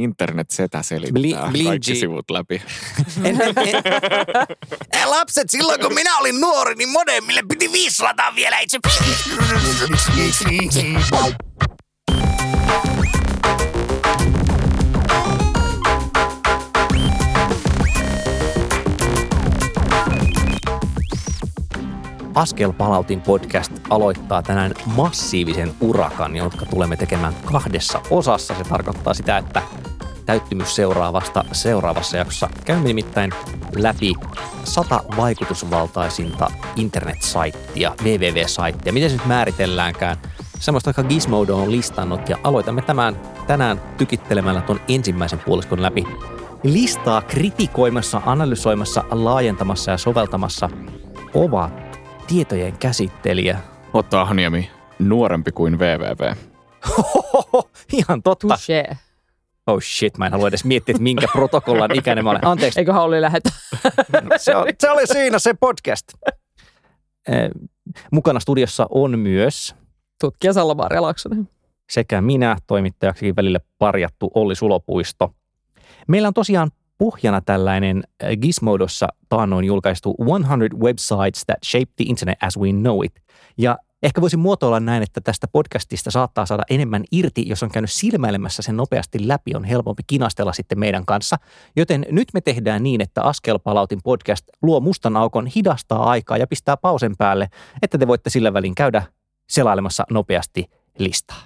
Internet-setä selittää kaikki sivut läpi. Lapset, silloin kun minä olin nuori, niin modemille piti 500 vielä itse. Askel Palautin podcast aloittaa tänään massiivisen urakan, jonka tulemme tekemään 2 osassa. Se tarkoittaa sitä, että täyttymys seuraa vasta seuraavassa jaksossa. Käymme nimittäin läpi 100 vaikutusvaltaisinta internet-saittia, www-saittia. Miten se nyt määritelläänkään? Semmoista, joka Gizmodo on listannut, ja aloitamme tämän tänään tykittelemällä tuon ensimmäisen puoliskon läpi. Listaa kritikoimassa, analysoimassa, laajentamassa ja soveltamassa ovat tietojen käsittelijä Otto Ahniemi, nuorempi kuin www. Hohoho, ihan totta. Touché. Oh shit, mä en halua edes miettiä, että minkä protokollan ikäinen mä olen. Anteeksi. Eiköhän Olli lähetä. Se oli siinä se podcast. Mukana studiossa on myös tutkija Salomarja Laaksonen. Sekä minä, toimittajaksikin välillä parjattu Olli Sulopuisto. Meillä on tosiaan pohjana tällainen Gizmodossa taannoin julkaistu 100 websites that shaped the internet as we know it. Ja ehkä voisin muotoilla näin, että tästä podcastista saattaa saada enemmän irti, jos on käynyt silmäilemässä sen nopeasti läpi, on helpompi kinastella sitten meidän kanssa. Joten nyt me tehdään niin, että Askel Palautin podcast luo mustan aukon, hidastaa aikaa ja pistää pausen päälle, että te voitte sillä välin käydä selailemassa nopeasti listaa.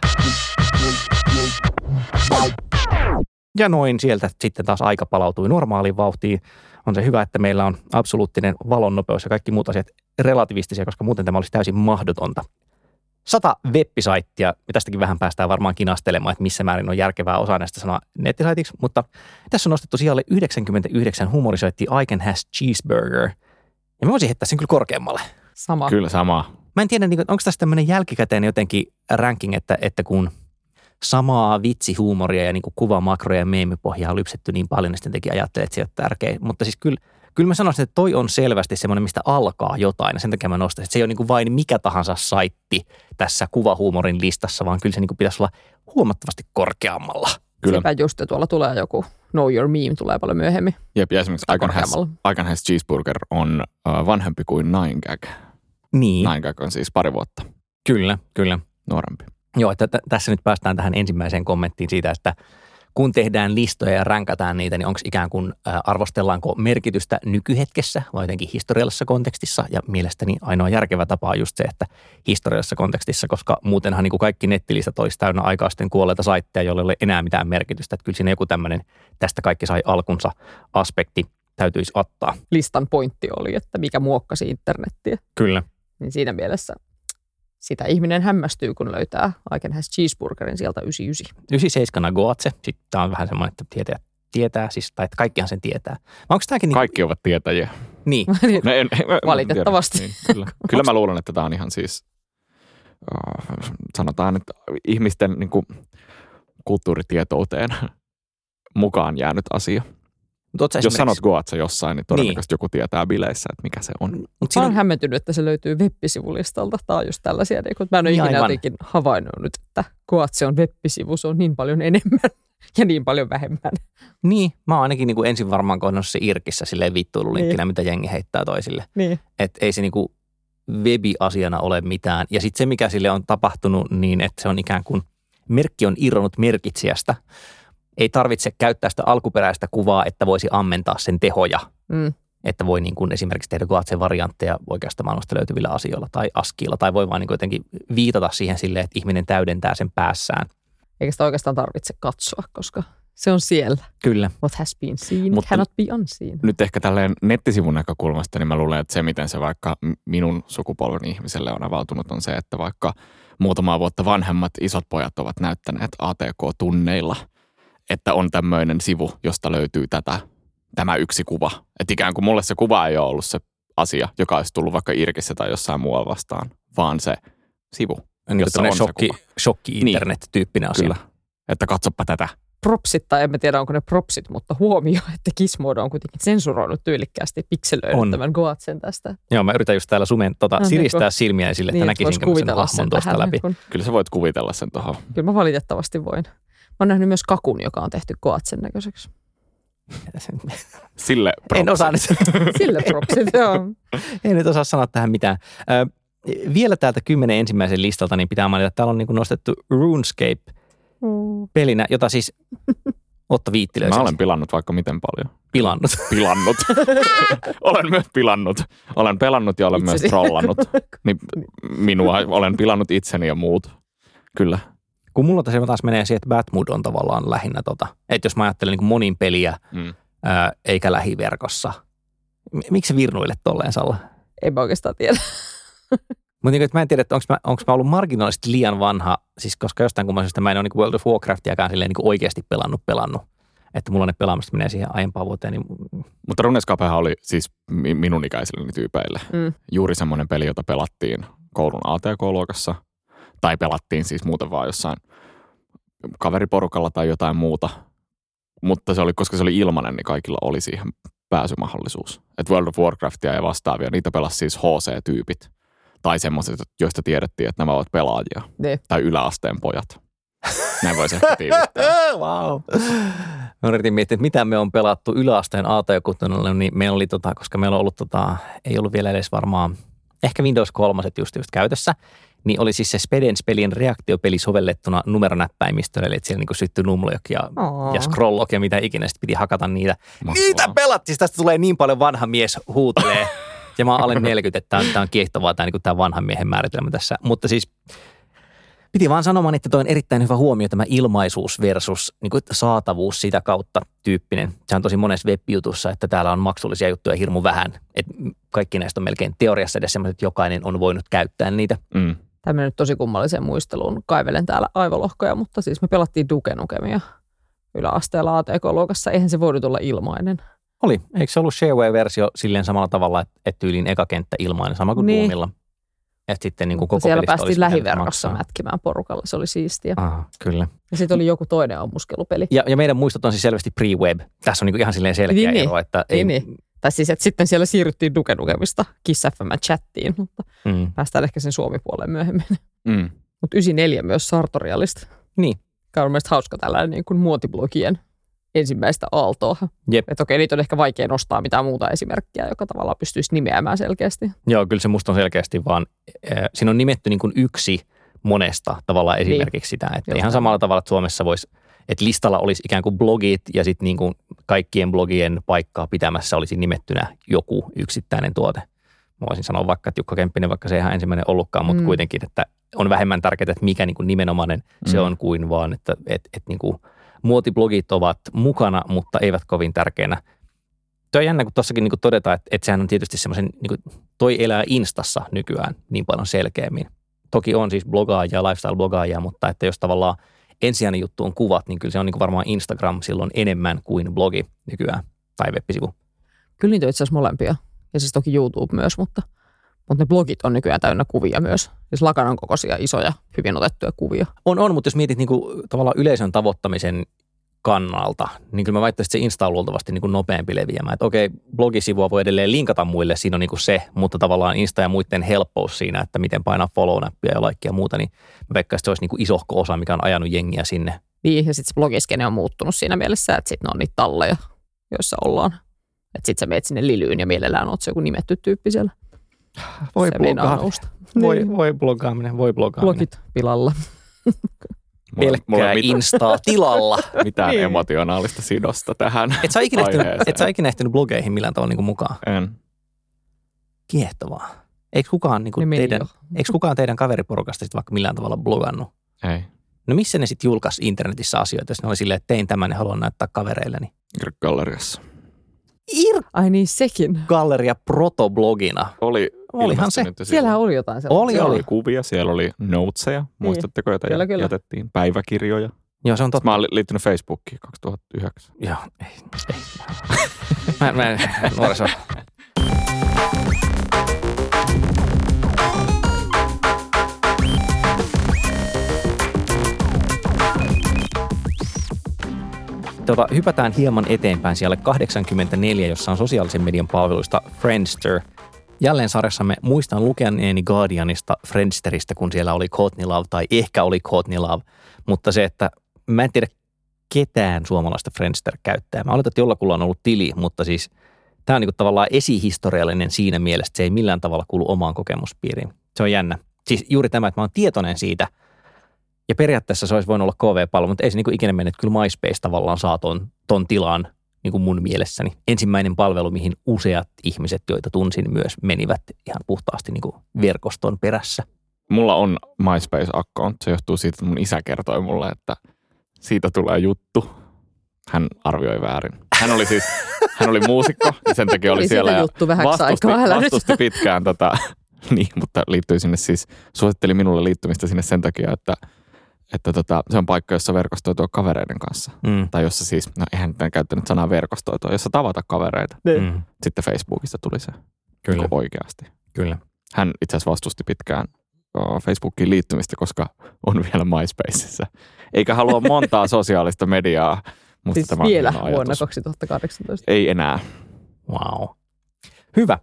Ja noin sieltä sitten taas aika palautui normaaliin vauhtiin. On se hyvä, että meillä on absoluuttinen valonnopeus ja kaikki muut asiat relativistisia, koska muuten tämä olisi täysin mahdotonta. 100 web-saittia, ja tästäkin vähän päästään varmaan kinastelemaan, että missä määrin on järkevää osaa näistä sanoa nettisaitiksi, mutta tässä on nostettu sijalle 99 humorisoitti I Can Has Cheezburger. Ja mä voisin heittää sen kyllä korkeammalle. Sama. Kyllä sama. Mä en tiedä, onko tässä tämmöinen jälkikäteen jotenkin ranking, että kun samaa vitsihuumoria ja niin kuin kuvamakroja ja meemipohjaa on lypsetty niin paljon, että sitten teki ajattelee, että se on tärkeä. Mutta siis kyllä mä sanoisin, että toi on selvästi semmoinen, mistä alkaa jotain. Ja sen takia mä nostaisin, että se ei ole niin kuin vain mikä tahansa saitti tässä kuvahuumorin listassa, vaan kyllä se niin kuin pitäisi olla huomattavasti korkeammalla. Kyllä. Sepä just, että tuolla tulee joku Know Your Meme, tulee paljon myöhemmin. Jep, ja esimerkiksi I Can Has Cheezburger on vanhempi kuin 9GAG. Niin. 9GAG on siis 2 vuotta. Kyllä, kyllä. Nuorempi. Joo, että tässä nyt päästään tähän ensimmäiseen kommenttiin siitä, että kun tehdään listoja ja ränkätään niitä, niin onko ikään kuin arvostellaanko merkitystä nykyhetkessä vai jotenkin historiallisessa kontekstissa? Ja mielestäni ainoa järkevä tapa on just se, että historiallisessa kontekstissa, koska muutenhan niin kuin kaikki nettilistat olisi täynnä aikaa sitten kuolleita saitteja, jolle ei ole enää mitään merkitystä. Että kyllä siinä joku tämmöinen tästä kaikki sai alkunsa -aspekti täytyisi ottaa. Listan pointti oli, että mikä muokkasi internettiä. Kyllä. Niin siinä mielessä sitä ihminen hämmästyy, kun löytää I Can Has Cheezburgerin sieltä 99. 97 Goatse. Sitten tämä on vähän semmoinen, että tietää siis, tai että kaikkihan sen tietää. Kaikki ovat tietäjiä. Niin. Valitettavasti. Tiedä, niin, kyllä mä luulen, että tämä on ihan siis, sanotaan, että ihmisten niin kuin kulttuuritietouteen mukaan jäänyt asia. Jos sanot Goatse jossain, niin todennäköisesti niin. Joku tietää bileissä, että mikä se on. Mä oon hämmentynyt, että se löytyy web-sivulistalta. Tää on just tällaisia. Mä en ole ikinä jotenkin havainnut nyt, että Goatse on web-sivu. Se on niin paljon enemmän ja niin paljon vähemmän. Niin. Mä oon ainakin niin kuin ensin varmaan kohdannut se irkissä silleen vittuilulinkkinä, niin. Mitä jengi heittää toisille. Niin. Että ei se niin kuin webi-asiana ole mitään. Ja sitten se, mikä sille on tapahtunut, niin että se on ikään kuin merkki on irronnut merkitsijästä. Ei tarvitse käyttää sitä alkuperäistä kuvaa, että voisi ammentaa sen tehoja. Mm. Että voi niin kuin esimerkiksi tehdä Goatsen variantteja oikeasta maailmasta löytyvillä asioilla tai askiilla. Tai voi vaan niin kuin jotenkin viitata siihen silleen, että ihminen täydentää sen päässään. Eikä sitä oikeastaan tarvitse katsoa, koska se on siellä. Kyllä. What has been seen cannot be unseen. Nyt ehkä tälleen nettisivun näkökulmasta, niin mä luulen, että se miten se vaikka minun sukupolven ihmiselle on avautunut on se, että vaikka muutamaa vuotta vanhemmat isot pojat ovat näyttäneet ATK-tunneilla, että on tämmöinen sivu, josta löytyy tämä yksi kuva. Että ikään kuin mulle se kuva ei ole ollut se asia, joka olisi tullut vaikka Irkissä tai jossain muualla vastaan, vaan se sivu, niin, jossa on shokki-internet-tyyppinen niin, asia. Kyllä. Että katsoppa tätä. Propsit, tai emme tiedä onko ne propsit, mutta huomio, että Gizmodo on kuitenkin sensuroinut tyylikkäästi pikselöidä tämän Goatsen tästä. Joo, mä yritän just täällä sumen siristää silmiä sille, että niin, näkisinkö sen hahmon tuosta läpi. Kyllä sä voit kuvitella sen tuohon. Kyllä mä valitettavasti voin. Olen nähnyt myös kakun, joka on tehty Goatsen näköiseksi. Sille propsit. En osaa nyt. Sille propsit, joo. En nyt osaa sanoa tähän mitään. Vielä täältä 10 ensimmäisen listalta niin pitää mainita, että täällä on niin kuin nostettu RuneScape-pelinä, jota siis Otto Viittilä. Mä olen pilannut vaikka miten paljon. Pilannut. Olen myös pilannut. Olen pelannut ja olen itseni. Myös trollannut. Niin, minua olen pilannut itseni ja muut. Kyllä. Kun mulla tässä taas menee siihen, että Batmood on tavallaan lähinnä Että jos mä ajattelen niin kuin monin peliä eikä lähiverkossa. Miksi virnuille tolleen Salla? En mä oikeastaan tiedä. Mutta niin, mä en tiedä, että onko mä ollut marginaalisesti liian vanha, siis koska jostain kummallisesta mä en ole niin World of Warcraftiakään silleen niin oikeasti pelannut. Että mulla ne pelaamista menee siihen aiempaan vuoteen. Niin... Mutta RuneScapehan oli siis minun ikäisilleni tyypeille juuri semmoinen peli, jota pelattiin koulun ATK-luokassa. Tai pelattiin siis muuten vaan jossain kaveriporukalla tai jotain muuta. Mutta se oli, koska se oli ilmanen, niin kaikilla oli siihen pääsymahdollisuus. Että World of Warcraftia ja vastaavia, niitä pelasi siis HC-tyypit. Tai semmoiset, joista tiedettiin, että nämä ovat pelaajia. Ne. Tai yläasteen pojat. Näin voisi ehkä tiivittää. Wow. Mä yritin miettiä, että mitä me on pelattu yläasteen ATK-tunnolle, niin meillä oli, koska meillä on ollut, ei ollut vielä edes varmaan, ehkä Windows 3 just käytössä, niin oli siis se Spedens-pelien reaktiopeli sovellettuna numeronäppäimistölle, eli siellä niinku syttyi numlok ja scrollok ja mitä ikinä, sitten piti hakata niitä. Mahtavaa. Niitä pelat, siis tästä tulee niin paljon vanha mies huutelee, ja mä oon alle 40, että tää on kiehtovaa tää, niinku tää vanhan miehen määritelmä tässä, mutta siis... Piti vaan sanomaan, että toi on erittäin hyvä huomio tämä ilmaisuus versus niin kuin saatavuus sitä kautta tyyppinen. Se on tosi monessa web-jutussa, että täällä on maksullisia juttuja hirmu vähän. Et kaikki näistä on melkein teoriassa edes sellaiset, että jokainen on voinut käyttää niitä. Mm. Tämä menee nyt tosi kummalliseen muisteluun. Kaivelen täällä aivolohkoja, mutta siis me pelattiin Duke Nukemia yläasteella ATK-luokassa. Eihän se voinut olla ilmainen. Oli. Eikö se ollut shareware-versio silleen samalla tavalla, että tyylin eka kenttä ilmainen, sama kuin Doomilla? Että sitten niin kuin koko siellä päästiin lähiverkossa mätkimään porukalla, se oli siistiä. Aha, kyllä. Ja sitten oli joku toinen ammuskelupeli. Ja meidän muistot on siis selvästi pre-web. Tässä on niin ihan silleen selkeä ero. Että niin. Tai siis, että sitten siellä siirryttiin Duke Nukemista Kiss FM-chattiin, mutta päästään ehkä sen Suomi-puoleen myöhemmin. Mm. Mutta 94 myös Sartorialista. Niin. Tämä on mielestäni hauska tällainen niin kuin muotiblogien ensimmäistä aaltoa. Jep. Että okei, niitä on ehkä vaikea nostaa mitään muuta esimerkkiä, joka tavallaan pystyisi nimeämään selkeästi. Joo, kyllä se musta on selkeästi vaan, siinä on nimetty niin kuin yksi monesta tavallaan esimerkiksi sitä. Että ihan samalla tavalla, että Suomessa voisi, että listalla olisi ikään kuin blogit ja sitten niin kuin kaikkien blogien paikkaa pitämässä olisi nimettynä joku yksittäinen tuote. Mä voisin sanoa vaikka, että Jukka Kemppinen, vaikka se ei ihan ensimmäinen ollutkaan, mutta kuitenkin, että on vähemmän tärkeää, että mikä niin kuin nimenomainen se on kuin vaan, että niin kuin muotiblogit ovat mukana, mutta eivät kovin tärkeänä. Tuo on jännä, kun tuossakin niin todetaan, että sehän on tietysti semmoisen, niin toi elää Instassa nykyään niin paljon selkeämmin. Toki on siis blogaajia, lifestyle-blogaajia, mutta että jos tavallaan ensiainen juttu on kuvat, niin kyllä se on niin varmaan Instagram silloin enemmän kuin blogi nykyään tai web-sivu. Kyllä niitä on itse asiassa molempia. Ja siis toki YouTube myös, mutta ne blogit on nykyään täynnä kuvia myös. Siis lakanan kokoisia, isoja, hyvin otettuja kuvia. On, mutta jos mietit niinku tavallaan yleisön tavoittamisen kannalta, niin kyllä mä väittäisin, että se Insta on luultavasti niinku nopeampi leviämään. Että okei, blogisivua voi edelleen linkata muille, siinä on niinku se, mutta tavallaan Insta ja muiden helppous siinä, että miten painaa follow-nappia ja like ja muuta, niin mä väittäisin, että se olisi niinku isohko osa, mikä on ajanut jengiä sinne. Niin, ja sitten se blogiskene on muuttunut siinä mielessä, että sitten on niitä talleja, joissa ollaan. Että sitten sä meet sinne Lilyyn ja mielellään oot se joku nimetty tyyppi siellä. Voi blogaaminen. Blogit pilalla. Pelkkää Instaa tilalla. Mitään niin. Emotionaalista sidosta tähän. Et sä ikinä ehtinyt blogeihin millään tavalla niinku mukaan? En. Kiehtovaa. Eikö kukaan teidän kaveriporukasta sit vaikka millään tavalla blogannut? Ei. No missä ne sit julkaisi internetissä asioita, jos ne oli silleen, että tein tämän ja haluan näyttää kavereilleni? Galleriassa. Ai niin, sekin. Galleria protoblogina. Olihan se. Siellähän oli jotain sellaista. Siellä oli kuvia, siellä oli noteseja, muistatteko, joita jätettiin, päiväkirjoja. Joo, se on totta. Mä olen liittynyt Facebookiin 2009. Joo, ei. mä en nuoriso. Hypätään hieman eteenpäin siellä 84, jossa on sosiaalisen median palveluista Friendster. Jälleen sarjassamme muistan lukeneeni Guardianista Friendsteristä, kun siellä oli Courtney Love tai ehkä oli Courtney Love. Mutta se, että mä en tiedä ketään suomalaista Friendster-käyttäjää. Mä oletan, että jollakulla on ollut tili, mutta siis tämä on niin kuin tavallaan esihistoriallinen siinä mielessä, että se ei millään tavalla kuulu omaan kokemuspiiriin. Se on jännä. Siis juuri tämä, että mä oon tietoinen siitä, ja periaatteessa se olisi voinut olla KV-pallo, mutta ei se niin kuin ikinä mene, että kyllä MySpace tavallaan saa ton tilan niin kuin mun mielessäni. Ensimmäinen palvelu, mihin useat ihmiset, joita tunsin myös, menivät ihan puhtaasti niin kuin verkoston perässä. Mulla on MySpace-account. Se johtuu siitä, että mun isä kertoi mulle, että siitä tulee juttu. Hän arvioi väärin. Hän oli muusikko ja sen takia oli siellä ja vastusti pitkään tätä. Niin, mutta liittyi sinne siis, suositteli minulle liittymistä sinne sen takia, että se on paikka, jossa verkostoitua kavereiden kanssa. Mm. Tai jossa siis, no eihän tämän käyttänyt sanaa verkostoitua, jossa tavata kavereita. Mm. Sitten Facebookista tuli se. Kyllä. Oikeasti. Kyllä. Hän itse asiassa vastusti pitkään Facebookiin liittymistä, koska on vielä MySpacessa. Eikä halua montaa sosiaalista mediaa. Mutta siis tämä vielä vuonna 2018. Ei enää. Wow. Hyvä.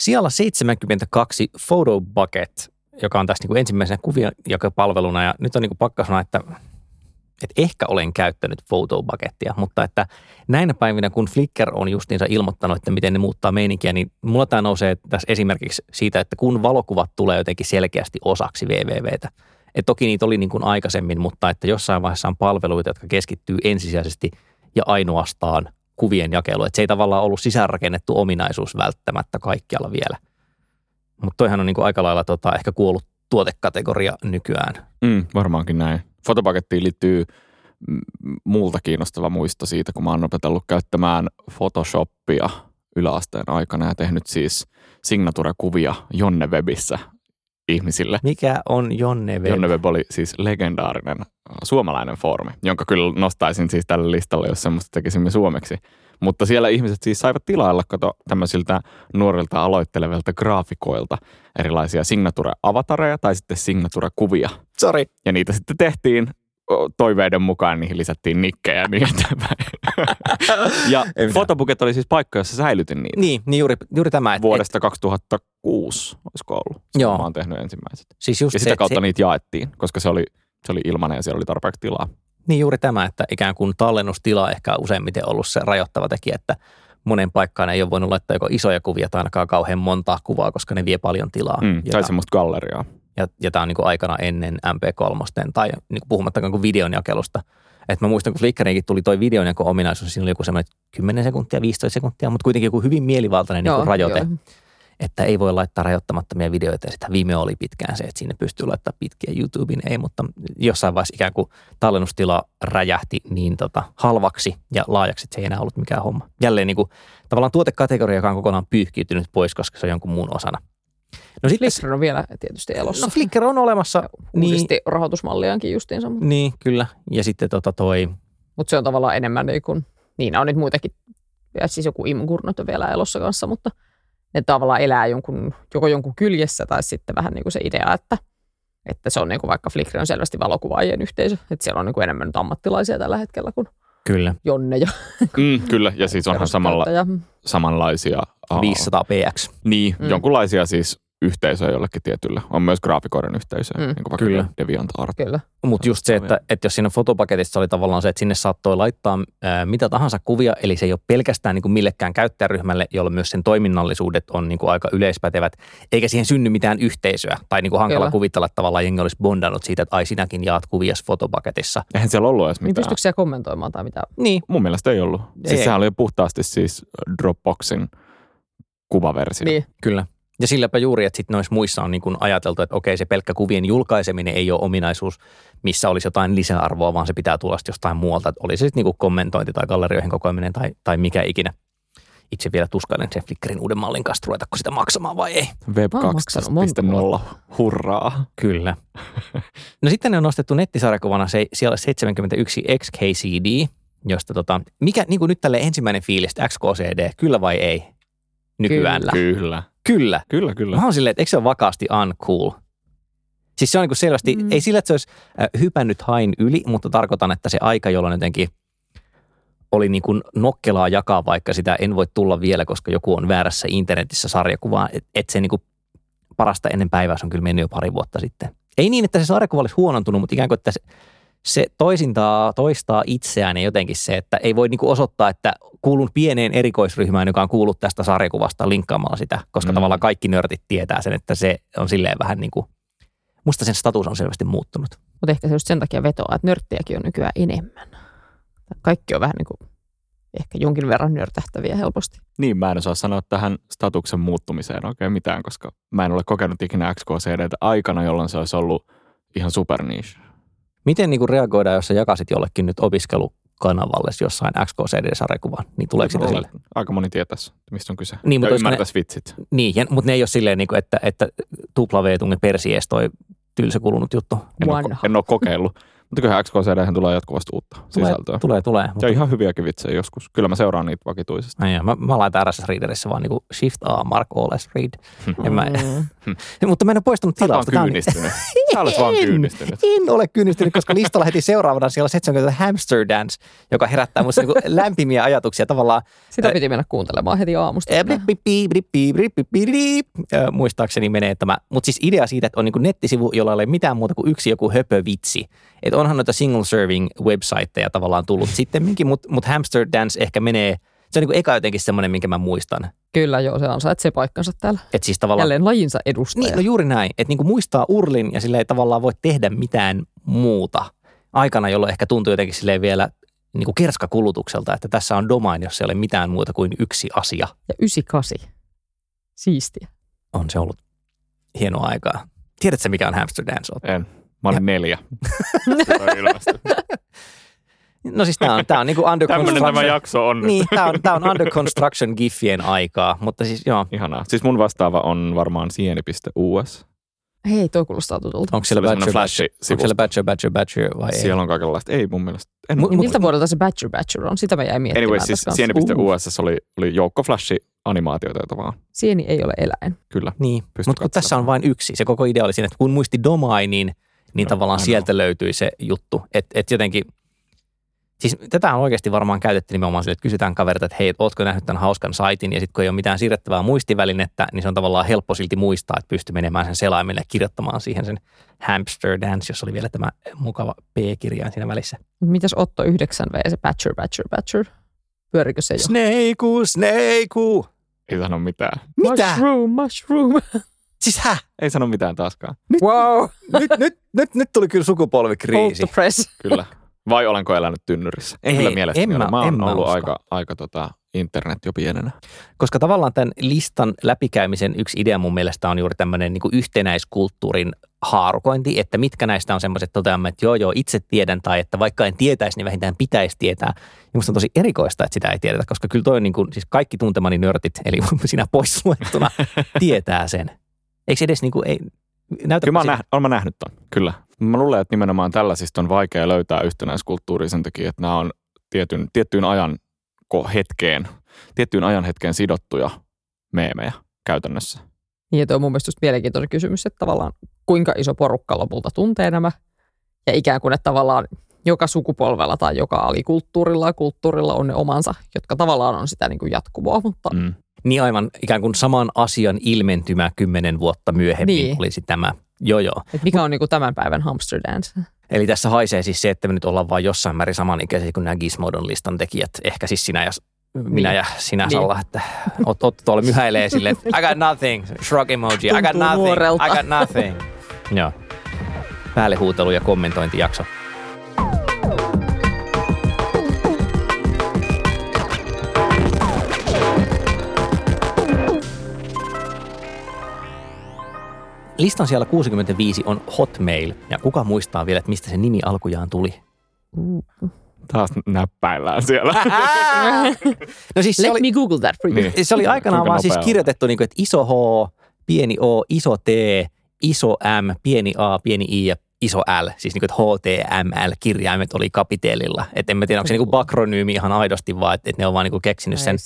Sijalla 72 Photobucket, joka on tässä niin kuin ensimmäisenä kuvijakopalveluna. Ja nyt on niin kuin pakka sanoa, että ehkä olen käyttänyt Photobuggettia, mutta että näinä päivinä, kun Flickr on justiinsa ilmoittanut, että miten ne muuttaa meininkiä, niin mulla tämä nousee tässä esimerkiksi siitä, että kun valokuvat tulee jotenkin selkeästi osaksi WWWtä. Et toki niitä oli niin kuin aikaisemmin, mutta että jossain vaiheessa on palveluita, jotka keskittyy ensisijaisesti ja ainoastaan kuvien jakeluun. Se ei tavallaan ollut sisäänrakennettu ominaisuus välttämättä kaikkialla vielä. Mutta toihan on niin kuin aika lailla ehkä kuollut tuotekategoria nykyään. Varmaankin näin. Fotopakettiin liittyy multa kiinnostava muisto siitä, kun mä oon opetellut käyttämään Photoshopia yläasteen aikana ja tehnyt siis signaturakuvia Jonnewebissä ihmisille. Mikä on Jonneweb? Jonneweb oli siis legendaarinen suomalainen foorumi, jonka kyllä nostaisin siis tälle listalle, jos semmoista tekisimme suomeksi. Mutta siellä ihmiset siis saivat tilailla tämmöisiltä nuorilta aloittelevilta graafikoilta erilaisia signature-avatareja tai sitten signature-kuvia. Sorry. Ja niitä sitten tehtiin toiveiden mukaan, niihin lisättiin nikkejä ja niin eteenpäin. Ja Photobucket oli siis paikka, jossa säilytin niitä. Niin juuri tämä. Vuodesta 2006 olisiko ollut. Joo. Mä oon tehnyt ensimmäiset. Siis ja sitä kautta niitä jaettiin, koska se oli ilmainen ja siellä oli tarpeeksi tilaa. Niin juuri tämä, että ikään kuin tallennustila ehkä useimmiten ollut se rajoittava tekijä, että monen paikkaan ei ole voinut laittaa joko isoja kuvia tai ainakaan kauhean montaa kuvaa, koska ne vie paljon tilaa. Tai semmoista galleriaa. Ja tämä on niin kuin aikana ennen MP3 tai niin kuin puhumattakaan kuin videon jakelusta. Et mä muistan, kun Flickrinkin tuli toi videon jako ominaisuus, siinä oli joku semmoinen 10 sekuntia, 15 sekuntia, mutta kuitenkin joku hyvin mielivaltainen niin kuin rajoite. Joo. Että ei voi laittaa rajoittamattomia videoita, ja sitä Vimeo oli pitkään se, että siinä pystyy laittamaan pitkiä, YouTubeen ei, mutta jossain vaiheessa ikään kuin tallennustila räjähti niin halvaksi ja laajaksi, että se ei enää ollut mikään homma. Jälleen niin kuin, tavallaan tuotekategoria, joka on kokonaan pyyhkiytynyt pois, koska se on jonkun muun osana. No Flickr on vielä tietysti elossa. No Flickr on olemassa. Uusisti rahoitusmalliaankin justiinsa. Niin, kyllä. Ja sitten toi. Mutta se on tavallaan enemmän niin kuin, niin on nyt muitakin, ja siis joku imkurnot on vielä elossa kanssa, mutta ne tavallaan elää joko jonkun kyljessä tai sitten vähän niin kuin se idea, että se on niin kuin vaikka Flickr on selvästi valokuvaajien yhteisö, että siellä on niin kuin enemmän ammattilaisia tällä hetkellä kuin kyllä. Jonneja. Kyllä, ja siis onhan samanlaisia. 500 px. Niin, jonkunlaisia siis yhteisöjä jollekin tietyllä. On myös graafikoiden yhteisöjä, niin kuin vaikka kyllä. DeviantArt. Kyllä. Mutta just se, että jos siinä fotopaketissa oli tavallaan se, että sinne saattoi laittaa mitä tahansa kuvia, eli se ei ole pelkästään niin kuin millekään käyttäjäryhmälle, jolla myös sen toiminnallisuudet on niin kuin aika yleispätevät, eikä siihen synny mitään yhteisöä. Tai niin kuin hankala kyllä. Kuvitella, että tavallaan jengi olisi bondannut siitä, että ai sinäkin jaat kuvias fotopaketissa. Eihän siellä ollut edes mitään. Niin pystytkö siellä kommentoimaan tai mitään? Niin. Mun mielestä ei ollut. Siis sehän oli puhtaasti siis Dropboxin kuvaversio. Niin. Kyllä. Ja silläpä juuri, että sitten noissa muissa on niin kuin ajateltu, että okei, se pelkkä kuvien julkaiseminen ei ole ominaisuus, missä olisi jotain lisäarvoa, vaan se pitää tulla sitten jostain muualta. Että oli se sitten niin kuin kommentointi tai gallerioihin kokoaminen tai mikä ikinä. Itse vielä tuskailen sen Flickrin uuden mallin kanssa, ruvetaanko sitä maksamaan vai ei. Web 2.0, hurraa. Kyllä. No sitten ne on nostettu nettisarjakuvana siellä 71 XKCD, josta mikä niin kuin nyt tälle ensimmäinen fiilis, XKCD, kyllä vai ei? Nykyään. Kyllä. Mä oon silleen, että eikö se ole vakaasti uncool? Siis se on niin selvästi, ei sillä, että se olisi hypännyt hain yli, mutta tarkoitan, että se aika, jolloin jotenkin oli niin kuin nokkelaa jakaa, vaikka sitä en voi tulla vielä, koska joku on väärässä internetissä sarjakuvaa, että se niin kuin parasta ennen päivää, se on kyllä mennyt jo pari vuotta sitten. Ei niin, että se sarjakuva olisi huonontunut, mutta ikään kuin, että se se toistaa itseään ja jotenkin se, että ei voi niinku osoittaa, että kuulun pieneen erikoisryhmään, joka on kuullut tästä sarjakuvasta linkkaamalla sitä, koska tavallaan kaikki nörtit tietää sen, että se on silleen vähän niin kuin, musta sen status on selvästi muuttunut. Mutta ehkä se just sen takia vetoaa, että nörttejäkin on nykyään enemmän. Kaikki on vähän niin kuin ehkä jonkin verran nörtähtäviä helposti. Niin, mä en osaa sanoa tähän statuksen muuttumiseen oikein mitään, koska mä en ole kokenut ikinä XKCDtä aikana, jolloin se olisi ollut ihan superniche. Miten niin kuin reagoidaan, jos sä jakasit jollekin nyt opiskelukanavalle jossain XKCD-sarjakuvan, niin tuleeko sitä sille? Aika moni tietäisi, mistä on kyse. Niin, ja ymmärtäisi vitsit. Niin, mutta ne ei ole silleen, niin kuin, että tuplaveetungen persies toi tylsä kulunut juttu. En ole kokeillut. Mutta kyllähän XKCD:hän tulee jatkuvasti uutta sisältöä. Tulee. Ja mutta ihan hyviäkin vitsejä joskus. Kyllä mä seuraan niitä vakituisesti. Mä laitan RSS-readerissä vaan niinku Shift A, Mark Oles Read. Mutta mä en ole poistanut tilasta. Sä oot kyynistynyt. Sä olet vaan kyynistynyt. En ole kyynistynyt, koska listalla heti seuraavana siellä on 70 Hamsterdance, joka herättää musta niinku lämpimiä ajatuksia tavallaan. Sitä piti mennä kuuntelemaan heti aamusta. Muistaakseni menee tämä. Mutta siis idea siitä, että on niinku nettisivu, jolla ei ole mitään muuta kuin yksi joku höpövitsi. Että onhan noita single serving websiteja tavallaan tullut sittemminkin, mutta Hamsterdance ehkä menee, se on niin kuin eka jotenkin semmoinen, minkä mä muistan. Kyllä joo, se ansaitsee paikkansa täällä. Et siis tavallaan jälleen lajinsa edustaja. Niin, no juuri näin, että niin kuin muistaa urlin ja sillä ei tavallaan voi tehdä mitään muuta aikana, jolloin ehkä tuntuu jotenkin silleen vielä niin kuin kerskakulutukselta, että tässä on domain, jossa ei ole mitään muuta kuin yksi asia. Ja 98. Siistiä. On se ollut hienoa aikaa. Tiedätkö mikä on Hamsterdance? En. Mä olin 4. No siis tää on niinku under construction. Tämmönen tämä jakso on nyt. Niin, tää on under construction gifien aikaa, mutta siis joo. Ihanaa. Siis mun vastaava on varmaan Sieni.us. Hei, toi kuulostaa tutulta. Onko siellä Badger Badger Badger vai ei? Siellä on kaikenlaista. Ei mun mielestä. Miltä vuodelta se Badger Badger on? Sitä mä jäin miettimään. Anyway, siis Sieni.us oli joukko flash-animaatioita, jota vaan. Sieni ei ole eläin. Kyllä. Niin, mutta kun tässä on vain yksi. Se koko idea oli siinä, että kun muisti domainin, niin tavallaan sieltä löytyi se juttu. Että jotenkin, siis tätä on oikeasti varmaan käytetty nimenomaan sille, että kysytään kaverilta, että hei, ootko nähnyt tämän hauskan saitin, ja sitten kun ei ole mitään siirrettävää muistivälinettä, niin se on tavallaan helppo silti muistaa, että pystyy menemään sen selaimelle ja kirjoittamaan siihen sen Hamsterdance, jossa oli vielä tämä mukava P-kirjain siinä välissä. Mitäs Otto 9V ja se Badger Badger Badger? Pyörikö se jo? Sneiku! Ei sano mitään. Mitä? Mushroom! Siis Ei sano mitään taaskaan. Wow! Nyt tuli kyllä sukupolvikriisi. Hold the press. Kyllä. Vai olenko elänyt tynnyrissä? Ei kyllä mielestäni. Mä oon ollut aika internet jo pienenä. Koska tavallaan tämän listan läpikäymisen yksi idea mun mielestä on juuri tämmöinen niin kuin yhtenäiskulttuurin haarukointi, että mitkä näistä on semmoiset toteamme, että joo itse tiedän tai että vaikka en tietäisi, niin vähintään pitäisi tietää. Ja musta on tosi erikoista, että sitä ei tiedetä, koska kyllä toi on niin kuin, siis kaikki tuntemani nörtit, eli sinä pois luettuna, tietää sen. Eikö edes niin kuin, ei, näytä? Kyllä mä nähnyt ton, kyllä. Mä luulen, että nimenomaan tällaisista on vaikea löytää yhtenäiskulttuuria sen takia, että nämä on tiettyyn ajan hetkeen sidottuja meemejä käytännössä. Niin, ja tuo on mun mielestä mielenkiintoinen kysymys, että tavallaan kuinka iso porukka lopulta tuntee nämä. Ja ikään kuin, että tavallaan joka sukupolvella tai joka kulttuurilla on ne omansa, jotka tavallaan on sitä niin kuin jatkumoa, mutta niin aivan ikään kuin saman asian ilmentymä 10 vuotta myöhemmin olisi tämä. Joo. Et mikä on niinku tämän päivän Hamsterdance? Eli tässä haisee siis se, että me nyt ollaan vaan jossain määrin samanikäisiä kuin nämä Gizmodon listan tekijät. Ehkä siis sinä ja minä ja sinä Salla, että Otto tuolla myhäilee silleen, I got nothing, shrug emoji, tuntuu I got nothing, nuorelta. I got nothing. Joo. Päälle huutelu ja kommentointijakso. Listan siellä 65 on Hotmail, ja kuka muistaa vielä, että mistä se nimi alkujaan tuli? Taas näppäillään siellä. No siis Let me google that for you. Se oli aikanaan vaan siis kirjoitettu, niin kuin, että iso H, pieni O, iso T, iso M, pieni A, pieni I ja iso L. Siis niin kuin, että HTML-kirjaimet oli kapiteelilla. Et en mä tiedä, onko se niin kuin bakronyymi ihan aidosti, vaan että ne on vaan niin kuin keksinyt sen.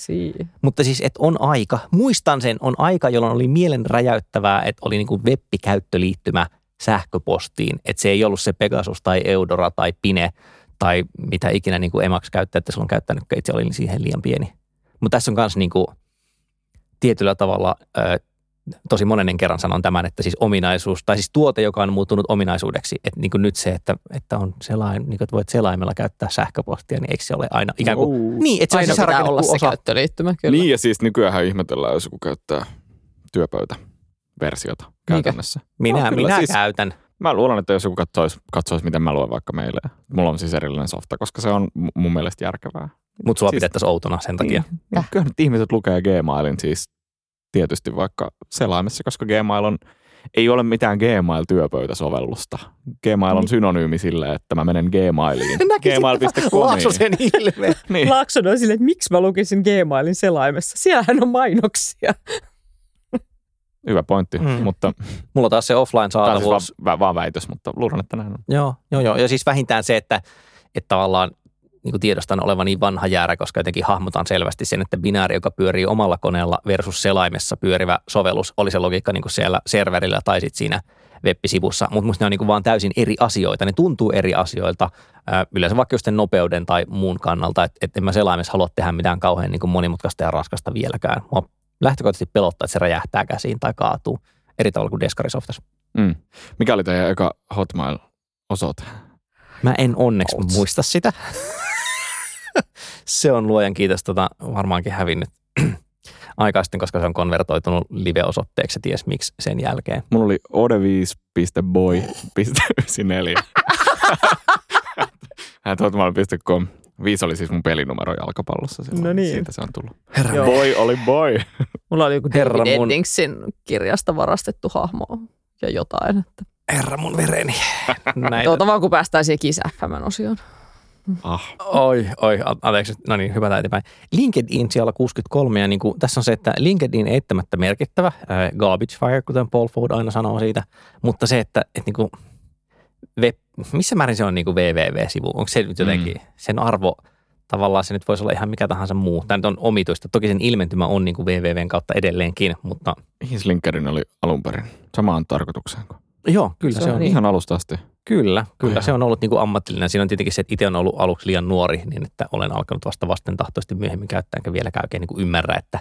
Mutta siis, että on aika. Muistan sen, on aika, jolloin oli mielenräjäyttävää, että oli niin kuin web-käyttöliittymä sähköpostiin. Että se ei ollut se Pegasus tai Eudora tai Pine tai mitä ikinä niin kuin emaksi käyttää, että se on käyttänyt, kun itse oli siihen liian pieni. Mutta tässä on myös niin kuin tietyllä tavalla tosi monennen kerran sanon tämän, että siis ominaisuus, tai siis tuote, joka on muuttunut ominaisuudeksi, että niin kuin nyt se, että on selain, niin kuin voit selaimella käyttää sähköpostia, niin eikö se ole aina ikään kuin... Niin, että se aina pitää olla se käyttöliittymä, kyllä. Niin, ja siis nykyäänhän ihmetellään, jos joku käyttää työpöytäversiota käytännössä. Minä siis, käytän. Mä luulen, että jos joku katsoisi, miten mä luen vaikka meille. Mulla on siis erillinen softa, koska se on mun mielestä järkevää. Mutta sua siis, pidettäisiin outona sen takia. Niin, kyllä nyt ihmiset lukee Gmailin siis tietysti vaikka selaimessa, koska Gmail on, ei ole mitään Gmail-työpöytäsovellusta. Gmail on synonyymi sille, että mä menen Gmailiin. Gmail.com. Laaksosen ilme. Niin. Laaksonen on silleen, että miksi mä lukisin Gmailin selaimessa? Siellähän on mainoksia. Hyvä pointti, mutta... Mulla taas se offline-saatavuus. Siis vaan väitös, mutta luulen, että näin on. Joo. Ja siis vähintään se, että tavallaan niin kuin tiedostan olevan niin vanha jäärä, koska jotenkin hahmotan selvästi sen, että binääri, joka pyörii omalla koneella versus selaimessa pyörivä sovellus, oli se logiikka niin kuin siellä serverillä tai sitten siinä web-sivussa. Mutta musta ne on niin kuin vaan täysin eri asioita. Ne tuntuu eri asioilta, yleensä vaikka just sen nopeuden tai muun kannalta, että en mä selaimessa halua tehdä mitään kauhean niin kuin monimutkaista ja raskasta vieläkään. Mua lähtökohtaisesti pelottaa, että se räjähtää käsiin tai kaatuu eri tavalla kuin deskarisoftassa. Mikä oli teidän eka Hotmail-osoite? Mä en onneksi muista sitä. Se on luojan kiitos varmaankin hävinnyt aikaa sitten, koska se on konvertoitunut live-osoitteeksi ja ties miksi sen jälkeen. Mulla oli ode5.boy.94 hotmail.com. 5 oli siis mun pelinumero jalkapallossa silloin. No niin. Siitä se on tullut. Herra boy oli boy. Mulla oli joku David Eddingsin kirjasta varastettu hahmo ja jotain. Että. Herra mun vereni. Tuota vaan kun päästään siihen Kiss-FM:n osioon. Ah. Anteeksi, no niin, hyvä eteenpäin. LinkedIn siellä 63 ja niin kuin, tässä on se, että LinkedIn ei eittämättä merkittävä, garbage fire, kuten Paul Ford aina sanoo siitä, mutta se, että niin kuin, missä määrin se on niin kuin www-sivu, onko se nyt jotenkin sen arvo, tavallaan se nyt voisi olla ihan mikä tahansa muu. Tämä nyt on omituista, toki sen ilmentymä on niin kuin www:n kautta edelleenkin, mutta... Mihin LinkedIn oli alun perin? Samaan tarkoitukseen kuin? Joo, kyllä se on. Ihan alusta asti. Kyllä. Se on ollut niin kuin ammatillinen. Siinä on tietenkin se, että itse on ollut aluksi liian nuori, niin että olen alkanut vasta vastentahtoisesti myöhemmin käyttää, enkä vieläkään oikein niin ymmärrä, että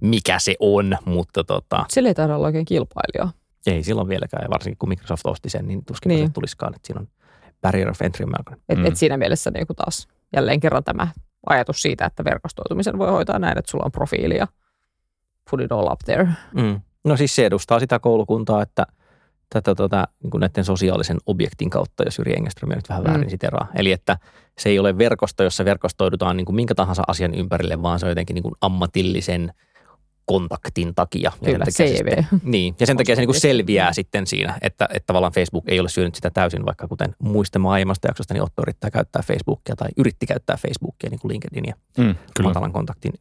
mikä se on, mutta Sillä ei taida olla oikein kilpailijaa. Ei silloin vieläkään, ja varsinkin kun Microsoft osti sen, niin tuskin se tuliskaan, että siinä on barrier of entry melkoinen. Et siinä mielessä niin kuin taas jälleen kerran tämä ajatus siitä, että verkostoitumisen voi hoitaa näin, että sulla on profiili ja put it all up there. No siis se edustaa sitä koulukuntaa, että niin kuin näiden sosiaalisen objektin kautta, jos Jyri Engström nyt vähän väärin siteraa. Eli että se ei ole verkosto, jossa verkostoidutaan niin kuin minkä tahansa asian ympärille, vaan se on jotenkin niin kuin ammatillisen kontaktin takia. Kyllä, CV. Niin, ja sen takia se niin kuin selviää sitten siinä, että tavallaan Facebook ei ole syönyt sitä täysin, vaikka kuten muistamme aiemmasta jaksosta, niin Otto yrittää käyttää Facebookia tai yritti käyttää Facebookia, niin kuin LinkedInia matalan kontaktin.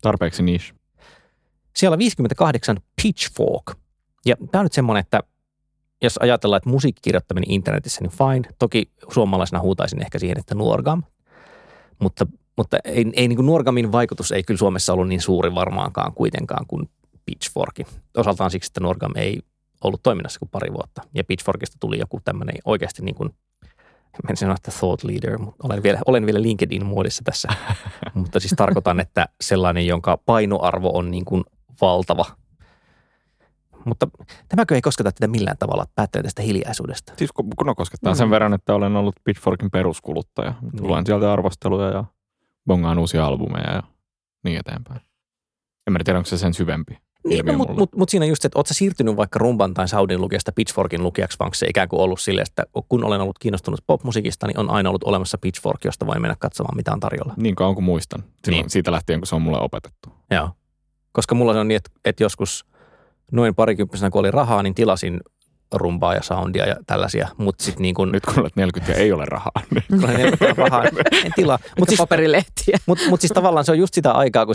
Tarpeeksi niche. Siellä 58 Pitchfork. Ja tämä on nyt semmoinen, että jos ajatellaan, että musiikkikirjoittaminen internetissä, niin fine. Toki suomalaisena huutaisin ehkä siihen, että Nuorgam. Mutta ei niin kuin Nuorgamin vaikutus ei kyllä Suomessa ollut niin suuri varmaankaan kuitenkaan kuin Pitchforkin. Osaltaan siksi, että Nuorgam ei ollut toiminnassa kuin pari vuotta. Ja Pitchforkista tuli joku tämmöinen oikeasti niin kuin, en sanoa, että thought leader, mutta olen vielä LinkedIn-muodissa tässä. Mutta siis tarkoitan, että sellainen, jonka painoarvo on niin kuin valtava. Mutta tämäkö ei kosketa tätä millään tavalla päättää tästä hiljaisuudesta? Siis kun koskettaa sen verran, että olen ollut Pitchforkin peruskuluttaja. Luen sieltä arvosteluja ja bongaan uusia albumeja ja niin eteenpäin. En mä tiedä, onko se sen syvempi. Niin, no, mutta siinä just, että oot sä siirtynyt vaikka rumban tai saudin lukijasta Pitchforkin lukijaksi, vaan se ikään kuin ollut silleen, että kun olen ollut kiinnostunut popmusiikista, niin on aina ollut olemassa Pitchfork, josta voi mennä katsomaan, mitä on tarjolla. Niin kauan kuin muistan. Siitä lähtien, kun se on mulle opetettu. Joo, koska mulla se on niin, että joskus... Noin parikymppisenä, kun oli rahaa, niin tilasin rumbaa ja soundia ja tällaisia, mut sit niin kun... Nyt kun olet 40 ja ei ole rahaa. Kun olet 40 rahaa, en tilaa. Mutta siis, paperilehtiä. Mutta siis tavallaan se on just sitä aikaa,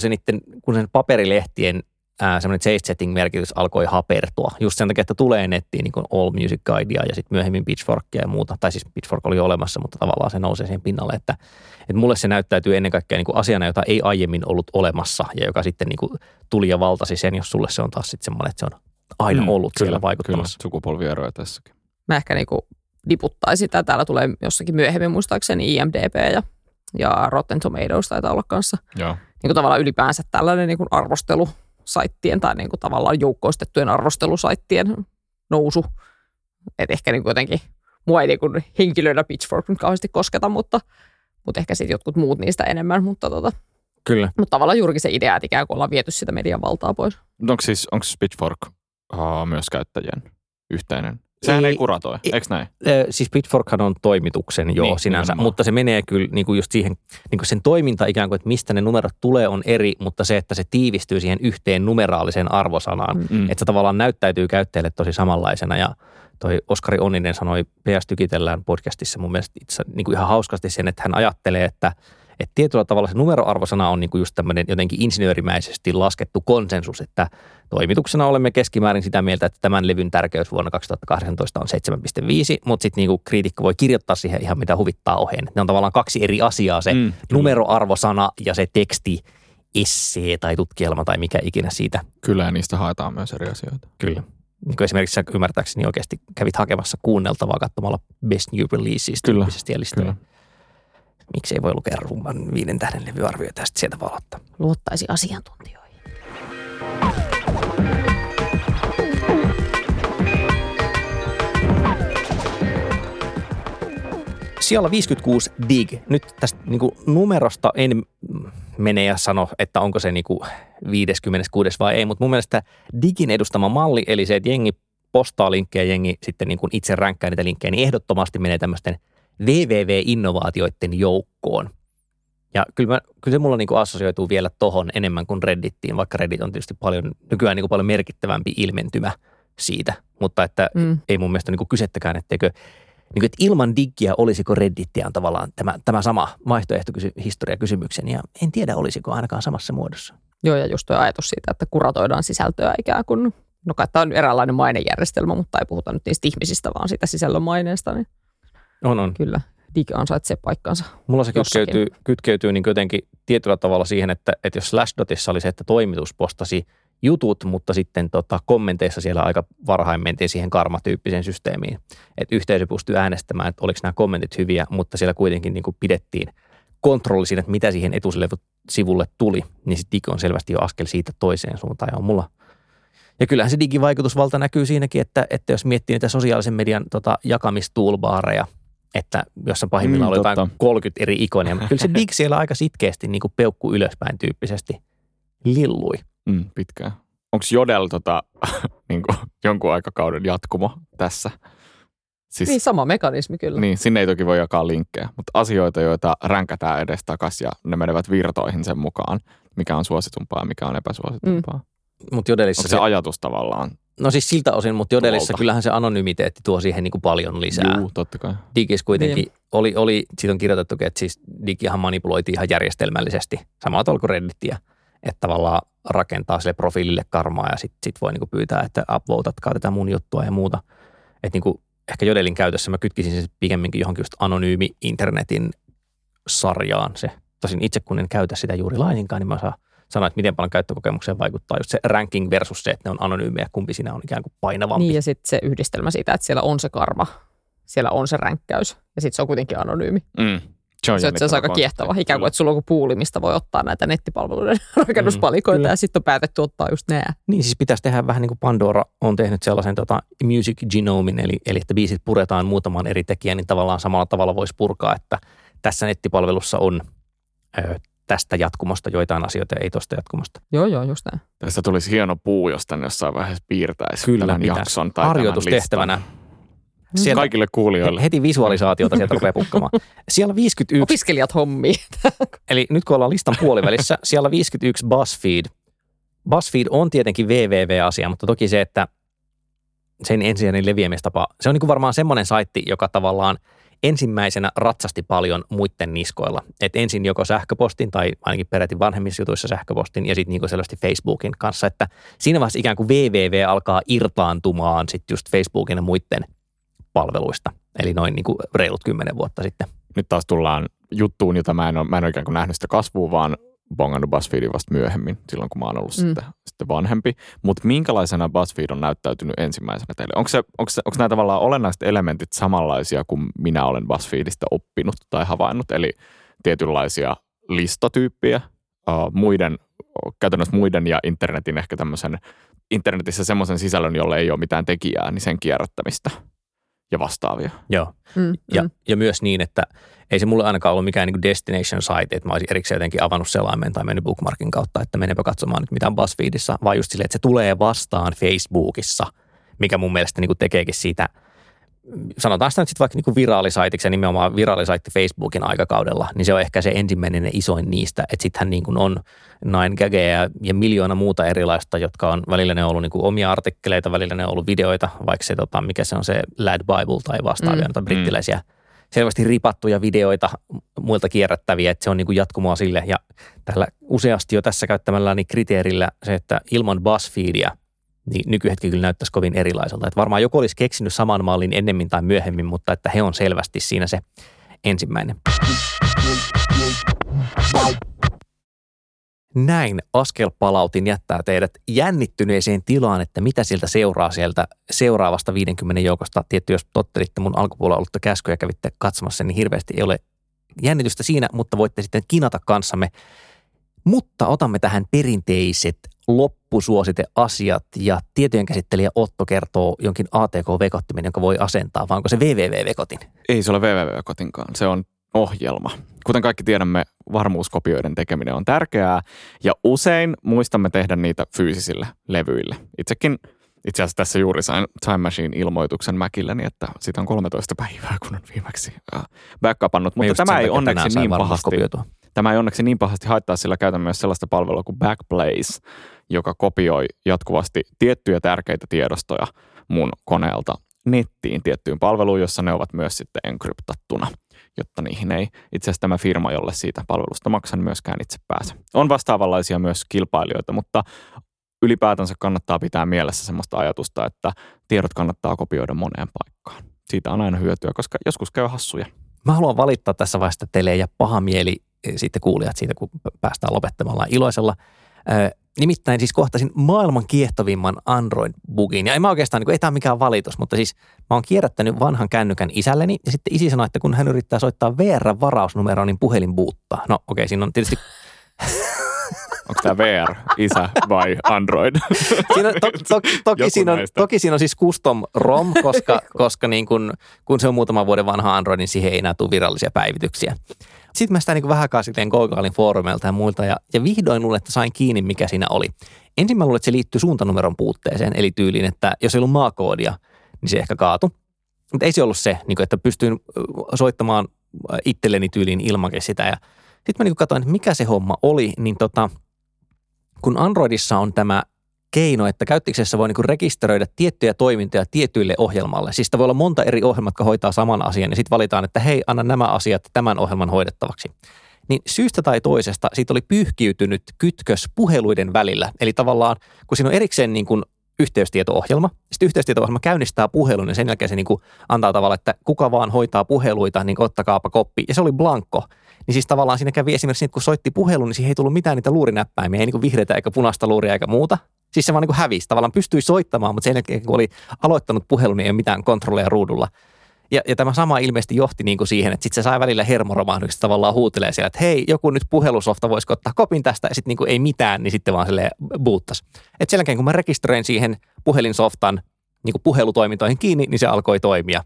kun sen paperilehtien semmoinen chase-setting-merkitys alkoi hapertua. Just sen takia, että tulee nettiin niin kuin All Music Guidea ja sitten myöhemmin Pitchforkia ja muuta. Tai siis Pitchfork oli jo olemassa, mutta tavallaan se nousee siihen pinnalle, että mulle se näyttäytyy ennen kaikkea niin kuin asiana, jota ei aiemmin ollut olemassa ja joka sitten niin kuin tuli ja valtasi sen, jos sulle se on taas sitten semmoinen, että se on aina ollut siellä vaikuttamassa. Kyllä, sukupolvieroja tässäkin. Mä ehkä niin kuin diputtaisin sitä. Täällä tulee jossakin myöhemmin muistaakseni IMDB ja Rotten Tomatoes taitaa olla kanssa. Joo. Niin kuin tavallaan ylipäänsä tällainen niin kuin arvostelu arvostelusaittien tai niin kuin tavallaan joukkoistettujen arvostelusaittien nousu. Et ehkä niin kuin jotenkin mua ei niin kuin henkilöinä Pitchfork nyt kauheasti kosketa, mutta ehkä sitten jotkut muut niistä enemmän. Kyllä. Mutta tavallaan juurikin se idea, että ikään kuin ollaan viety sitä median valtaa pois. Onko Pitchfork myös käyttäjien yhteinen? Sehän ei kuratoi, eikö näin? Siis Pitchforkhan on toimituksen jo niin, sinänsä, niin, mutta se menee kyllä niin kuin just siihen, niin kuin sen toiminta ikään kuin, että mistä ne numerot tulee on eri, mutta se, että se tiivistyy siihen yhteen numeraaliseen arvosanaan, että se tavallaan näyttäytyy käyttäjille tosi samanlaisena ja toi Oskari Onninen sanoi PS Tykitellään podcastissa mun mielestä itse niin kuin ihan hauskasti sen, että hän ajattelee, että tietyllä tavalla se numeroarvosana on niinku just tämmöinen jotenkin insinöörimäisesti laskettu konsensus, että toimituksena olemme keskimäärin sitä mieltä, että tämän levyn tärkeys vuonna 2018 on 7,5, mutta sitten niinku kriitikko voi kirjoittaa siihen ihan mitä huvittaa oheen. Ne on tavallaan kaksi eri asiaa, se numeroarvosana ja se teksti, essee tai tutkielma tai mikä ikinä siitä. Kyllä, niistä haetaan myös eri asioita. Kyllä. Niin kuin esimerkiksi sä ymmärtääkseni oikeasti kävit hakemassa kuunneltavaa katsomalla Best New Releases tyyppisestä listoja. Miksi ei voi lukea rumman 5 tähden levyarvioita ja sitten sieltä valottaa? Luottaisi asiantuntijoihin. Siellä 56 dig. Nyt tästä niinku numerosta en mene ja sano, että onko se niinku 56 vai ei, mutta mun mielestä digin edustama malli, eli se, että jengi postaa linkkejä, jengi sitten niinku itse ränkkää niitä linkkejä, niin ehdottomasti menee tämmöisten VVV-innovaatioiden joukkoon. Ja kyllä se mulla niinku assosioituu vielä tohon enemmän kuin Reddittiin, vaikka Reddit on tietysti paljon, nykyään niinku paljon merkittävämpi ilmentymä siitä. Mutta että ei mun mielestä niinku kysettäkään, etteikö niinku, että ilman diggiä olisiko Reddittiä on tavallaan tämä sama vaihtoehtohistoriakysymykseni. Ja en tiedä, olisiko ainakaan samassa muodossa. Joo, ja just tuo ajatus siitä, että kuratoidaan sisältöä ikään kuin, no kai tämä on eräänlainen mainejärjestelmä, mutta ei puhuta nyt niistä ihmisistä, vaan siitä sisällön maineesta, niin On. Kyllä, dig ansaitsee paikkansa. Mulla se kytkeytyy niin jotenkin tietyllä tavalla siihen, että jos Slashdotissa oli se, että toimitus postasi jutut, mutta sitten kommenteissa siellä aika varhain mentiin siihen karmatyyppiseen systeemiin. Että yhteisö pystyi äänestämään, että oliko nämä kommentit hyviä, mutta siellä kuitenkin niin kuin pidettiin kontrolli siinä, että mitä siihen etusivulle tuli. Niin se dig on selvästi jo askel siitä toiseen suuntaan ja on mulla. Ja kyllähän se digin vaikutusvalta näkyy siinäkin, että jos miettii niitä sosiaalisen median jakamistuulbaareja, että jossain pahimmillaan oli jotain 30 eri ikonia, mutta kyllä se dig siellä aika sitkeästi niin kuin peukku ylöspäin tyyppisesti lillui. Pitkään. Onko Jodel niin kuin jonkun aikakauden jatkumo tässä? Siis, niin, sama mekanismi kyllä. Niin, sinne ei toki voi jakaa linkkejä, mutta asioita, joita ränkätään edestakas ja ne menevät virtoihin sen mukaan, mikä on suositumpaa ja mikä on epäsuositumpaa. Mut Jodelissa onko se ajatus tavallaan? No siis siltä osin, mutta Jodelissa kyllähän se anonymiteetti tuo siihen niin kuin paljon lisää. Juu, totta kai. Digissä kuitenkin oli, siitä on kirjoitettu, että siis digihan manipuloitiin ihan järjestelmällisesti. Samalla tavalla kuin Reddittiä, että tavallaan rakentaa sille profiilille karmaa ja sitten voi niin kuin pyytää, että upvotatkaa tätä mun juttua ja muuta. Että niin kuin ehkä Jodelin käytössä mä kytkisin se pikemminkin johonkin just anonyymi internetin sarjaan se. Tosin itse kun en käytä sitä juuri laisinkaan, niin mä sanoin, että miten paljon käyttökokemukseen vaikuttaa just se ranking versus se, että ne on anonyymejä, kumpi siinä on ikään kuin painavampi. Niin ja sitten se yhdistelmä siitä, että siellä on se karma, siellä on se ränkkäys ja sitten se on kuitenkin anonyymi. Se on aika kiehtova, ikään kuin, että sulla on puuli, mistä voi ottaa näitä nettipalveluiden rakennuspalikoita ja sitten on päätetty ottaa just nää. Niin siis pitäisi tehdä vähän niin kuin Pandora on tehnyt sellaisen music genomin, eli että biisit puretaan muutamaan eri tekijään, niin tavallaan samalla tavalla voisi purkaa, että tässä nettipalvelussa on tästä jatkumosta joitain asioita, ei tosta jatkumosta. Joo, just näin. Tästä tulisi hieno puu, jos tänne jossain vaiheessa piirtäisi tämän jakson tai harjoitustehtävänä. Sieltä, kaikille kuulijoille. Heti visualisaatiota sieltä rupeaa pukkamaan. Siellä 51... Opiskelijat hommii. Eli nyt kun ollaan listan puolivälissä, siellä 51 BuzzFeed. BuzzFeed on tietenkin www-asia, mutta toki se, että sen ensisijainen leviämistapa, se on niin kuin varmaan semmoinen saitti, joka tavallaan ensimmäisenä ratsasti paljon muiden niskoilla. Et ensin joko sähköpostin tai ainakin peräti vanhemmissa jutuissa sähköpostin ja sitten niinku selvästi Facebookin kanssa, että siinä vaiheessa ikään kuin www alkaa irtaantumaan sitten just Facebookin ja muiden palveluista. Eli noin niinku reilut 10 vuotta sitten. Nyt taas tullaan juttuun, jota mä en oikein kuin nähnyt sitä kasvua, vaan bongannut BuzzFeedin vasta myöhemmin, silloin kun mä oon ollut sitten vanhempi. Mutta minkälaisena BuzzFeed on näyttäytynyt ensimmäisenä teille? Onko nämä tavallaan olennaiset elementit samanlaisia kuin minä olen BuzzFeedistä oppinut tai havainnut? Eli tietynlaisia listatyyppiä, muiden käytännössä muiden ja internetin ehkä tämmöisen, internetissä semmoisen sisällön, jolle ei ole mitään tekijää, niin sen kierrättämistä ja vastaavia. Joo. Ja myös niin, että ei se mulle ainakaan ollut mikään niin kuin destination site, että mä olisin erikseen jotenkin avannut selaimen tai mennyt bookmarkin kautta, että menenpä katsomaan nyt mitään BuzzFeedissä, vaan just silleen, että se tulee vastaan Facebookissa, mikä mun mielestä niin kuin tekeekin siitä, sanotaan sitä nyt sitten vaikka niin kuin viraalisaitiksi ja nimenomaan viraallisaitti Facebookin aikakaudella, niin se on ehkä se ensimmäinen ja isoin niistä, että sittenhän niin kuin on 9GAGia ja miljoona muuta erilaista, jotka on välillä ne on ollut niin kuin omia artikkeleita, välillä ne on ollut videoita, vaikka se mikä se on se Lad Bible tai vastaavia noita brittiläisiä selvästi ripattuja videoita muilta kierrättäviä, että se on niin kuin jatkumoa sille ja tällä useasti jo tässä käyttämälläni kriteerillä se, että ilman BuzzFeedia niin nykyhetki kyllä näyttäisi kovin erilaiselta. Että varmaan joku olisi keksinyt saman mallin ennemmin tai myöhemmin, mutta että he on selvästi siinä se ensimmäinen. Näin askelpalautin jättää teidät jännittyneeseen tilaan, että mitä sieltä seuraa sieltä seuraavasta 50 joukosta. Tietysti jos tottelitte mun alkupuolella ollutta käskyä ja kävitte katsomassa, niin hirveästi ei ole jännitystä siinä, mutta voitte sitten kinata kanssamme. Mutta otamme tähän perinteiset loppusuositeasiat ja tietojenkäsittelijä Otto kertoo jonkin ATK-vekottimen, jonka voi asentaa, vai onko se www-vekotin? Ei se ole www-vekotinkaan, se on ohjelma. Kuten kaikki tiedämme, varmuuskopioiden tekeminen on tärkeää ja usein muistamme tehdä niitä fyysisillä levyillä. Itse asiassa tässä juuri sain Time Machine-ilmoituksen mäkilläni, että siitä on 13 päivää, kun on viimeksi backupannut, mutta Tämä ei onneksi niin pahasti haittaa, sillä käytän myös sellaista palvelua kuin Backblaze, joka kopioi jatkuvasti tiettyjä tärkeitä tiedostoja mun koneelta nettiin tiettyyn palveluun, jossa ne ovat myös sitten enkryptattuna, jotta niihin ei itse asiassa tämä firma, jolle siitä palvelusta maksan, myöskään itse pääse. On vastaavanlaisia myös kilpailijoita, mutta ylipäätänsä kannattaa pitää mielessä sellaista ajatusta, että tiedot kannattaa kopioida moneen paikkaan. Siitä on aina hyötyä, koska joskus käy hassuja. Mä haluan valittaa tässä vaiheessa teille ja paha mieli sitten kuulijat siitä, kun päästään lopettamalla iloisella. Nimittäin siis kohtasin maailman kiehtovimman Android-bugin. Ja en mä oikeastaan, niin kuin, ei tämä mikään valitus, mutta siis mä oon kierrättänyt vanhan kännykän isälleni. Ja sitten isi sanoi, että kun hän yrittää soittaa VR-varausnumeroa, niin puhelin buuttaa. No okei, siinä on tietysti... Onko tämä VR, isä vai Android? Toki siinä on siis custom ROM, koska niin kun se on muutaman vuoden vanha Android, niin siihen ei enää tule virallisia päivityksiä. Sitten mä sitä niin vähäkaan silleen googlailin foorumeilta ja muilta ja vihdoin luulen, että sain kiinni, mikä siinä oli. Ensin mä luulen, että se liittyy suuntanumeron puutteeseen, eli tyyliin, että jos ei ollut maakoodia, niin se ehkä kaatui. Mutta ei se ollut se, niin kuin, että pystyin soittamaan itselleni tyyliin ilmankin sitä. Sitten mä niin katsoin, että mikä se homma oli, niin kun Androidissa on tämä keino, että käyttöksessä voi niin rekisteröidä tiettyjä toimintoja tietyille ohjelmalle. Siis sitä voi olla monta eri ohjelmaa, jotka hoitaa saman asian, ja sitten valitaan, että hei, anna nämä asiat tämän ohjelman hoidettavaksi. Niin syystä tai toisesta siitä oli pyyhkiytynyt kytkös puheluiden välillä. Eli tavallaan, kun siinä on erikseen niin kuin yhteystieto-ohjelma, sitten yhteystieto-ohjelma käynnistää puhelun, ja sen jälkeen se niin kuin antaa tavalla, että kuka vaan hoitaa puheluita, niin ottakaapa koppi. Ja se oli blanko. Niin siis tavallaan siinä kävi esimerkiksi, että kun soitti puhelun, niin siihen ei tullut mitään niitä luurinäppäimiä, ei niin kuin vihreitä eikä punaista luuria eikä muuta. Siis se vaan niin kuin hävisi. Tavallaan pystyi soittamaan, mutta sen jälkeen, kun oli aloittanut puhelun, niin ei ole mitään kontrolleja ruudulla. Ja tämä sama ilmeisesti johti niin kuin siihen, että sitten se sai välillä hermoromahdukset, tavallaan huutelee siellä, että hei, joku nyt puhelusofta voisiko ottaa kopin tästä, ja sitten niin kuin ei mitään, niin sitten vaan silleen buuttasi. Että sen jälkeen, kun mä rekisteröin siihen puhelinsoftan niin kuin puhelutoimintoihin kiinni, niin se alkoi toimia.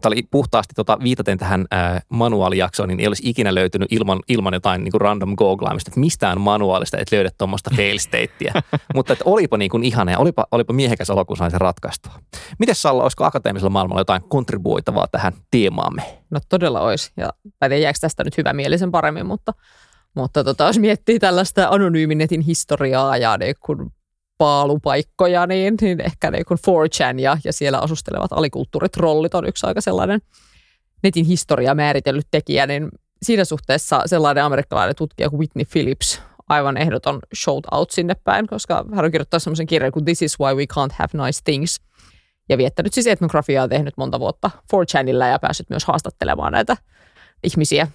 Tämä oli puhtaasti viitaten tähän manuaalijaksoon, niin ei olisi ikinä löytynyt ilman jotain niin kuin random googlaamista, että mistään manuaalista et löydä tuommoista failstateä. Mutta että olipa niin kuin ihana ja olipa miehekäs olo, kun sain sen ratkaistua. Mites Salla, olisiko akateemisella maailmalla jotain kontribuoitavaa tähän teemaamme? No todella olisi, ja mä tiedän, jääkö tästä nyt hyvämielisen paremmin, mutta jos miettii tällaista anonyyminetin historiaa ja niin kun paalupaikkoja, niin ehkä niin kuin 4chan ja siellä asustelevat alikulttuuritrollit on yksi aika sellainen netin historiaa määritellyt tekijä, niin siinä suhteessa sellainen amerikkalainen tutkija kuin Whitney Phillips, aivan ehdoton shoutout sinne päin, koska hän on kirjoittanut sellaisen kirjan kuin This is why we can't have nice things, ja viettänyt siis etnografiaa, tehnyt monta vuotta 4chanilla ja päässyt myös haastattelemaan näitä ihmisiä,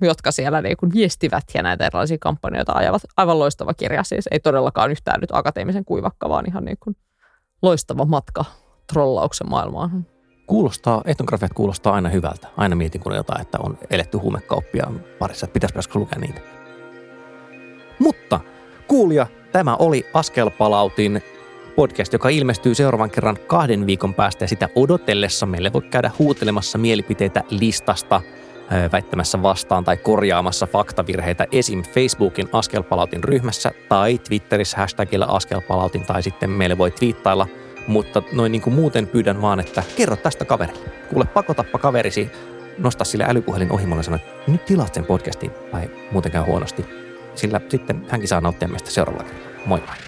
jotka siellä niin kuin viestivät ja näitä erilaisia kampanjoita ajavat. Aivan loistava kirja, siis ei todellakaan yhtään nyt akateemisen kuivakka, vaan ihan niin kuin loistava matka trollauksen maailmaan. Etnografiat kuulostaa aina hyvältä. Aina mietin kun jotain, että on eletty huumekauppia parissa, että pitäisi päästä lukea niitä. Mutta kuulija, tämä oli Askel Palautin podcast, joka ilmestyy seuraavan kerran 2 viikon päästä, ja sitä odotellessa meille voi käydä huutelemassa mielipiteitä listasta, väittämässä vastaan tai korjaamassa faktavirheitä esim. Facebookin Askelpalautin ryhmässä tai Twitterissä hashtagillä Askelpalautin, tai sitten meille voi twiittailla, mutta noin niin kuin muuten pyydän vaan, että kerro tästä kaverille. Kuule, pakotappa kaverisi, nosta sille älypuhelin ohimolle ja sano, että nyt tilaat sen podcastin tai muuten käy huonosti, sillä sitten hänkin saa nauttia meistä seuraavalla kertaa. Moi moi!